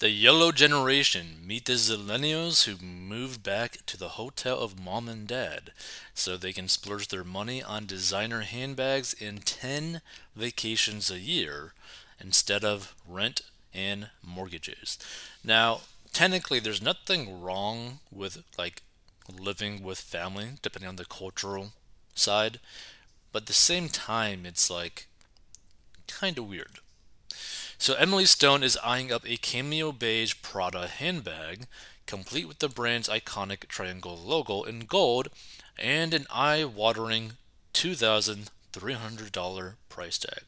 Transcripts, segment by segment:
The Yellow Generation, meet the Zillennials who moved back to the hotel of mom and dad so they can splurge their money on designer handbags and 10 vacations a year instead of rent and mortgages. Now, technically, there's nothing wrong with like living with family, depending on the cultural side, but at the same time, it's like kind of weird. So Emily Stone is eyeing up a Cameo Beige Prada handbag, complete with the brand's iconic triangle logo in gold and an eye-watering $2,300 price tag.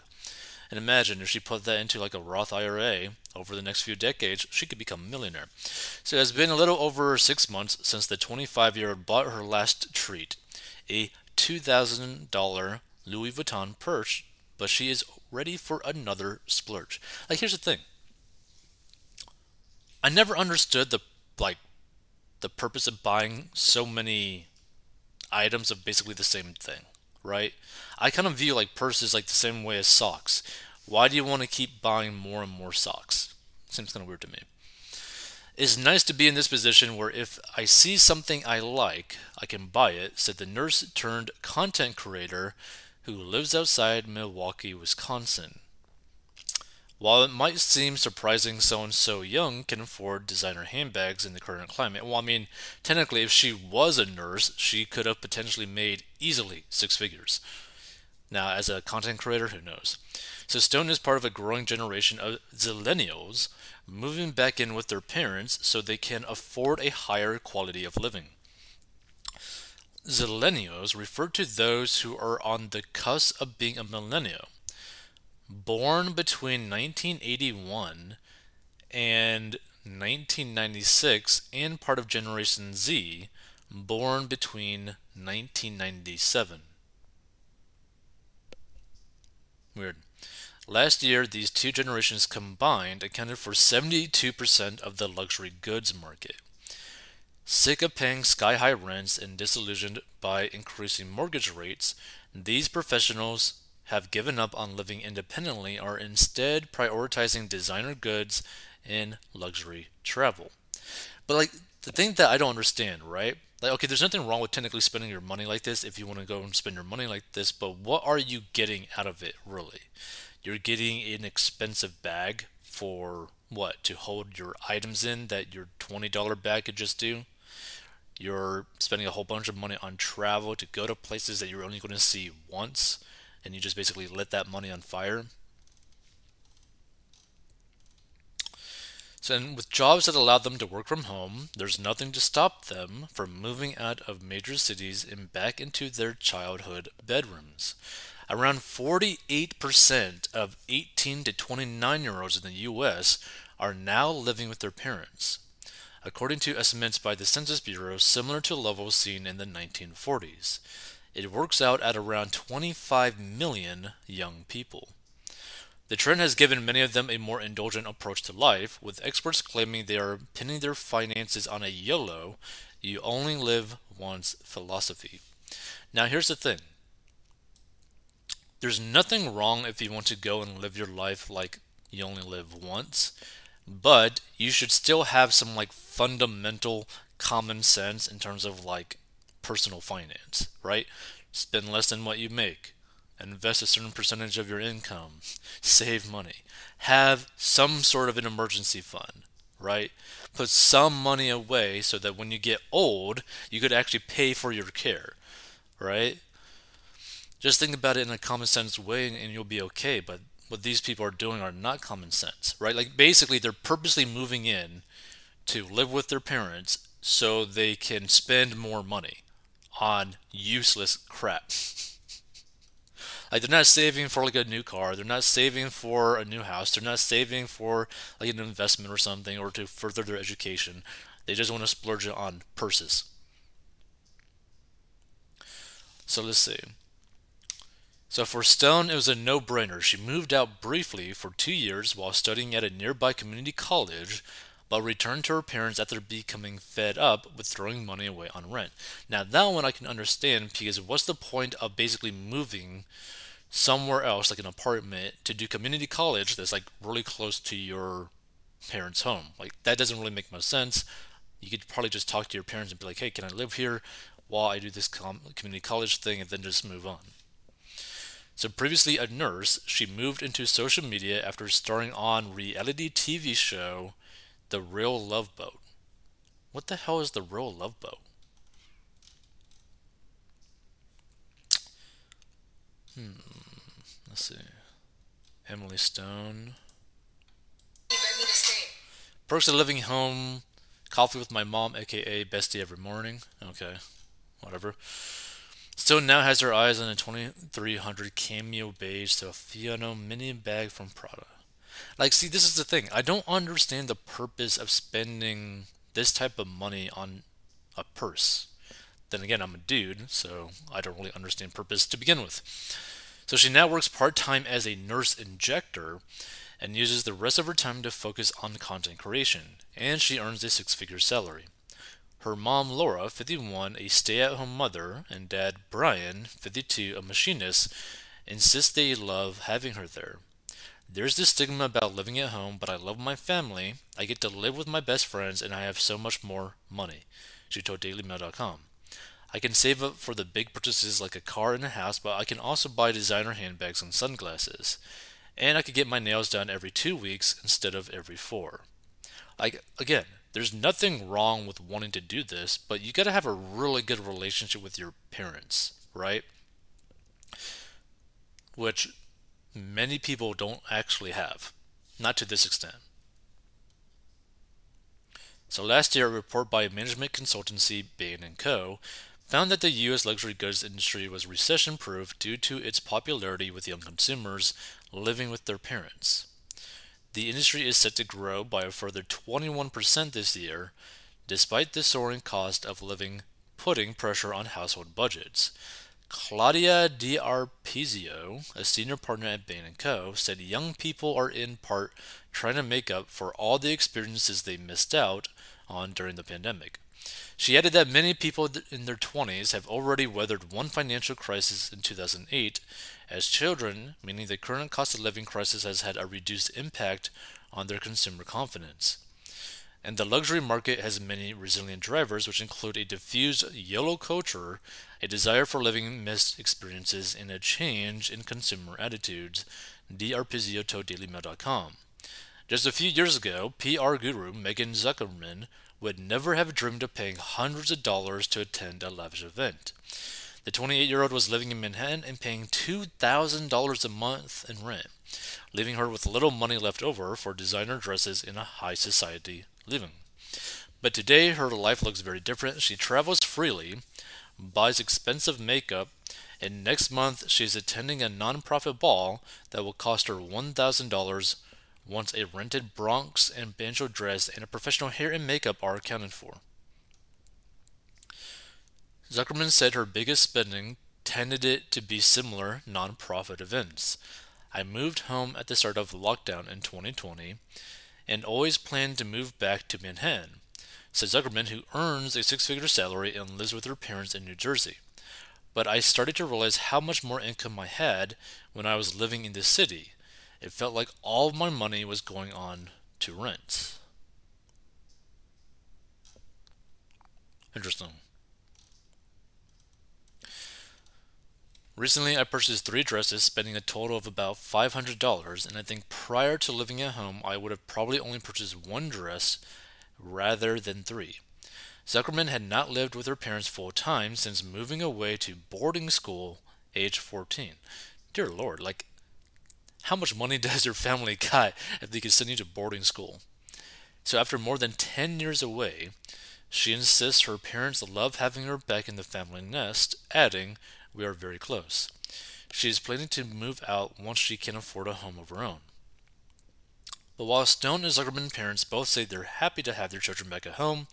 And imagine if she put that into like a Roth IRA over the next few decades, she could become a millionaire. So it has been a little over 6 months since the 25-year-old bought her last treat, a $2,000 Louis Vuitton purse, but she is ready for another splurge. Like, here's the thing. I never understood the purpose of buying so many items of basically the same thing, right? I kind of view like purses like the same way as socks. Why do you want to keep buying more and more socks? Seems kind of weird to me. It's nice to be in this position where if I see something I like, I can buy it, said the nurse turned content creator who lives outside Milwaukee, Wisconsin. While it might seem surprising someone so young can afford designer handbags in the current climate, well, I mean, technically, if she was a nurse, she could have potentially made easily six figures. Now, as a content creator, who knows? So Stone is part of a growing generation of Zillennials moving back in with their parents so they can afford a higher quality of living. Zillennials refer to those who are on the cusp of being a millennial, born between 1981 and 1996, and part of Generation Z, born between 1997. Weird. Last year, these two generations combined accounted for 72% of the luxury goods market. Sick of paying sky-high rents and disillusioned by increasing mortgage rates, these professionals have given up on living independently and are instead prioritizing designer goods and luxury travel. But like the thing that I don't understand, right? Like, okay, there's nothing wrong with technically spending your money like this if you want to go and spend your money like this, but what are you getting out of it, really? You're getting an expensive bag for what? To hold your items in that your $20 bag could just do? You're spending a whole bunch of money on travel to go to places that you're only going to see once, and you just basically lit that money on fire. So, and with jobs that allow them to work from home, there's nothing to stop them from moving out of major cities and back into their childhood bedrooms. Around 48% of 18 to 29-year-olds in the U.S. are now living with their parents, according to estimates by the Census Bureau, similar to levels seen in the 1940s. It works out at around 25 million young people. The trend has given many of them a more indulgent approach to life, with experts claiming they are pinning their finances on a YOLO, you only live once philosophy. Now here's the thing. There's nothing wrong if you want to go and live your life like you only live once, but you should still have some like fundamental common sense in terms of like personal finance, right? Spend less than what you make, invest a certain percentage of your income, save money, have some sort of an emergency fund, right? Put some money away so that when you get old, you could actually pay for your care, right? Just think about it in a common sense way and you'll be okay, but what these people are doing are not common sense, right? Like basically they're purposely moving in to live with their parents so they can spend more money on useless crap. Like they're not saving for like a new car, they're not saving for a new house, they're not saving for like an investment or something or to further their education. They just want to splurge it on purses. So let's see. So for Stone, it was a no-brainer. She moved out briefly for 2 years while studying at a nearby community college, but returned to her parents after becoming fed up with throwing money away on rent. Now that one I can understand because what's the point of basically moving somewhere else, like an apartment, to do community college that's like really close to your parents' home. Like, that doesn't really make much sense. You could probably just talk to your parents and be like, hey, can I live here while I do this community college thing, and then just move on. So previously a nurse, she moved into social media after starring on reality TV show The Real Love Boat. What the hell is The Real Love Boat? Let's see. Emily Stone. Perks of Living Home, Coffee with My Mom, aka Bestie Every Morning. Okay, whatever. Stone now has her eyes on a 2300 Cameo Beige Sofiano mini bag from Prada. Like, see, this is the thing. I don't understand the purpose of spending this type of money on a purse. Then again, I'm a dude, so I don't really understand purpose to begin with. So she now works part-time as a nurse injector and uses the rest of her time to focus on content creation, and she earns a six-figure salary. Her mom, Laura, 51, a stay-at-home mother, and dad, Brian, 52, a machinist, insist they love having her there. There's this stigma about living at home, but I love my family, I get to live with my best friends, and I have so much more money, she told DailyMail.com. I can save up for the big purchases like a car and a house, but I can also buy designer handbags and sunglasses. And I could get my nails done every 2 weeks instead of every 4. Like, again, there's nothing wrong with wanting to do this, but you gotta have a really good relationship with your parents, right? Which many people don't actually have. Not to this extent. So last year, a report by management consultancy Bain & Co. found that the U.S. luxury goods industry was recession-proof due to its popularity with young consumers living with their parents. The industry is set to grow by a further 21% this year, despite the soaring cost of living putting pressure on household budgets. Claudia D'Arpizio, a senior partner at Bain & Co., said young people are in part trying to make up for all the experiences they missed out on during the pandemic. She added that many people in their 20s have already weathered one financial crisis in 2008 as children, meaning the current cost of living crisis has had a reduced impact on their consumer confidence. And the luxury market has many resilient drivers, which include a diffused YOLO culture, a desire for living missed experiences, and a change in consumer attitudes, D'Arpizio told DailyMail.com. Just a few years ago, PR guru Megan Zuckerman would never have dreamed of paying hundreds of dollars to attend a lavish event. The 28-year-old was living in Manhattan and paying $2,000 a month in rent, leaving her with little money left over for designer dresses in a high-society living. But today, her life looks very different. She travels freely, buys expensive makeup, and next month she's attending a nonprofit ball that will cost her $1,000 once a rented Bronx and banjo dress and a professional hair and makeup are accounted for. Zuckerman said her biggest spending tended to be similar nonprofit events. I moved home at the start of lockdown in 2020 and always planned to move back to Manhattan, said Zuckerman, who earns a six-figure salary and lives with her parents in New Jersey. But I started to realize how much more income I had when I was living in the city. It felt like all of my money was going on to rent. Interesting. Recently, I purchased 3 dresses, spending a total of about $500, and I think prior to living at home, I would have probably only purchased 1 dress rather than 3. Zuckerman had not lived with her parents full-time since moving away to boarding school age 14. Dear Lord, like, how much money does your family got if they could send you to boarding school? So after more than 10 years away, she insists her parents love having her back in the family nest, adding, we are very close. She is planning to move out once she can afford a home of her own. But while Stone and Zuckerman parents both say they're happy to have their children back at home,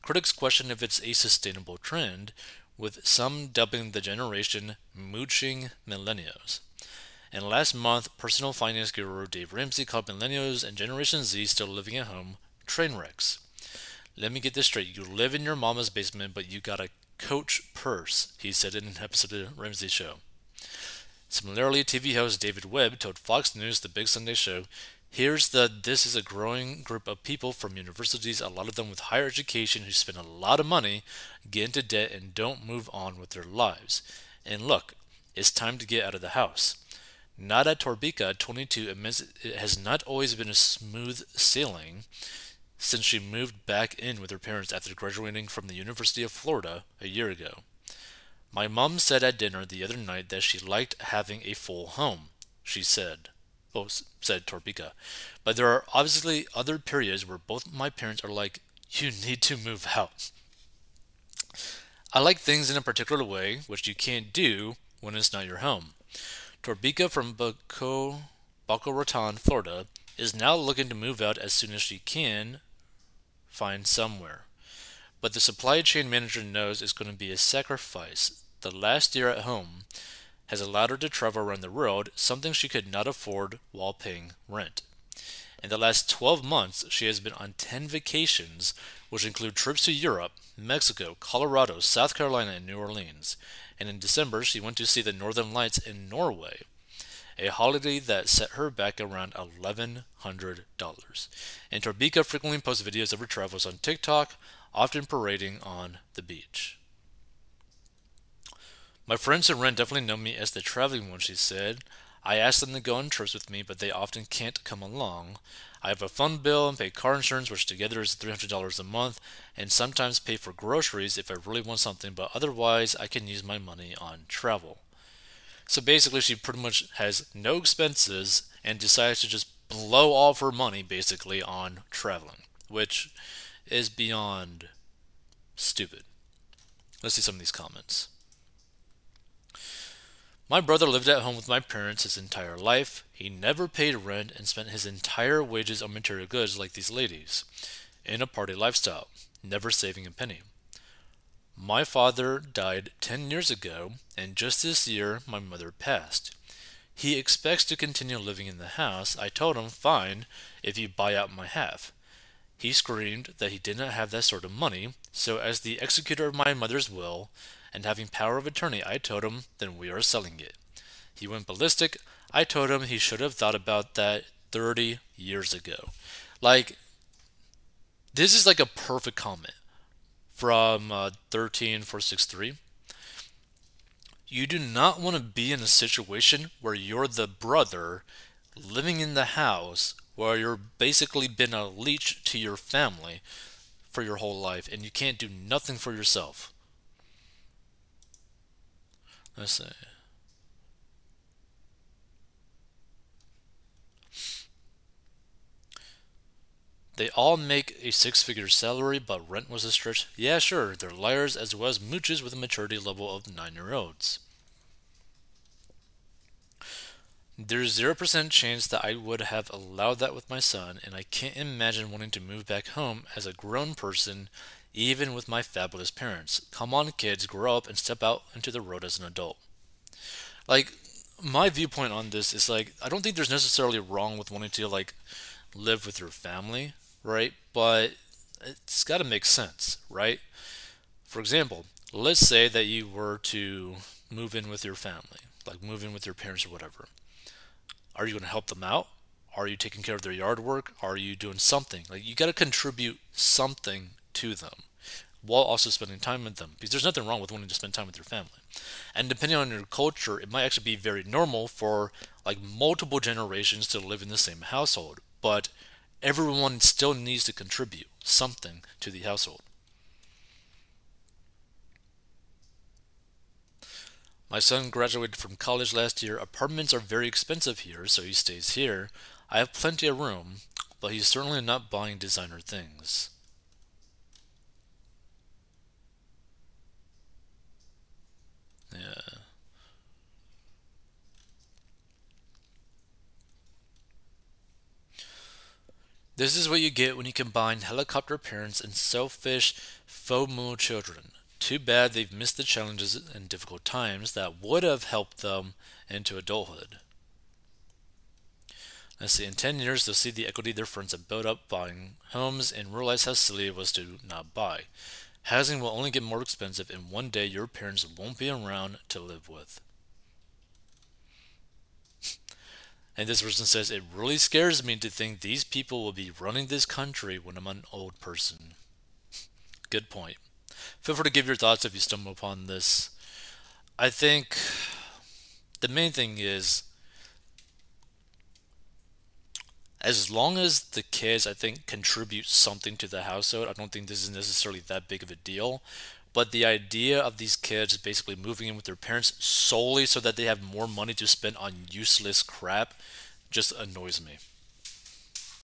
critics question if it's a sustainable trend, with some dubbing the generation mooching millennials. And last month, personal finance guru Dave Ramsey called millennials and Generation Z still living at home train wrecks. Let me get this straight. You live in your mama's basement, but you got a coach purse, he said in an episode of the Ramsey Show. Similarly, TV host David Webb told Fox News The Big Sunday Show, This is a growing group of people from universities, a lot of them with higher education, who spend a lot of money, get into debt, and don't move on with their lives. And look, it's time to get out of the house. Nada Torbica, 22, admits it has not always been a smooth sailing since she moved back in with her parents after graduating from the University of Florida a year ago. My mom said at dinner the other night that she liked having a full home, she said. Said Torbica. But there are obviously other periods where both my parents are like, you need to move out. I like things in a particular way, which you can't do when it's not your home. Torbica from Boca Raton, Florida, is now looking to move out as soon as she can find somewhere. But the supply chain manager knows it's going to be a sacrifice. The last year at home has allowed her to travel around the world, something she could not afford while paying rent. In the last 12 months, she has been on 10 vacations, which include trips to Europe, Mexico, Colorado, South Carolina, and New Orleans. And in December, she went to see the Northern Lights in Norway, a holiday that set her back around $1,100. And Torbica frequently posts videos of her travels on TikTok, often parading on the beach. My friends who rent definitely know me as the traveling one, she said. I ask them to go on trips with me, but they often can't come along. I have a phone bill and pay car insurance, which together is $300 a month, and sometimes pay for groceries if I really want something, but otherwise I can use my money on travel. So basically she pretty much has no expenses and decides to just blow off her money basically on traveling, which is beyond stupid. Let's see some of these comments. My brother lived at home with my parents his entire life. He never paid rent and spent his entire wages on material goods like these ladies, in a party lifestyle, never saving a penny. My father died 10 years ago, and just this year my mother passed. He expects to continue living in the house. I told him, fine, if you buy out my half. He screamed that he did not have that sort of money, so as the executor of my mother's will, and having power of attorney, I told him, then we are selling it. He went ballistic. I told him he should have thought about that 30 years ago. Like, this is like a perfect comment from 13463. You do not want to be in a situation where you're the brother living in the house where you're basically been a leech to your family for your whole life and you can't do nothing for yourself. Let's see. They all make a six-figure salary, but rent was a stretch. Yeah, sure, they're liars as well as mooches with a maturity level of 9-year-olds. There's 0% chance that I would have allowed that with my son, and I can't imagine wanting to move back home as a grown person, even with my fabulous parents. Come on, kids, grow up and step out into the road as an adult. Like, my viewpoint on this is, like, I don't think there's necessarily wrong with wanting to, like, live with your family, right? But it's got to make sense, right? For example, let's say that you were to move in with your family, like move in with your parents or whatever. Are you going to help them out? Are you taking care of their yard work? Are you doing something? Like, you got to contribute something to them while also spending time with them, because there's nothing wrong with wanting to spend time with your family. And depending on your culture, it might actually be very normal for like multiple generations to live in the same household, but everyone still needs to contribute something to the household. My son graduated from college last year. Apartments are very expensive here, so he stays here. I have plenty of room, but he's certainly not buying designer things. Yeah. This is what you get when you combine helicopter parents and selfish FOMO children. Too bad they've missed the challenges and difficult times that would have helped them into adulthood. Let's see, in 10 years, they'll see the equity their friends have built up buying homes and realize how silly it was to not buy. Housing will only get more expensive, and one day your parents won't be around to live with. And this person says, it really scares me to think these people will be running this country when I'm an old person. Good point. Feel free to give your thoughts if you stumble upon this. I think the main thing is, as long as the kids, I think, contribute something to the household, I don't think this is necessarily that big of a deal. But the idea of these kids basically moving in with their parents solely so that they have more money to spend on useless crap just annoys me.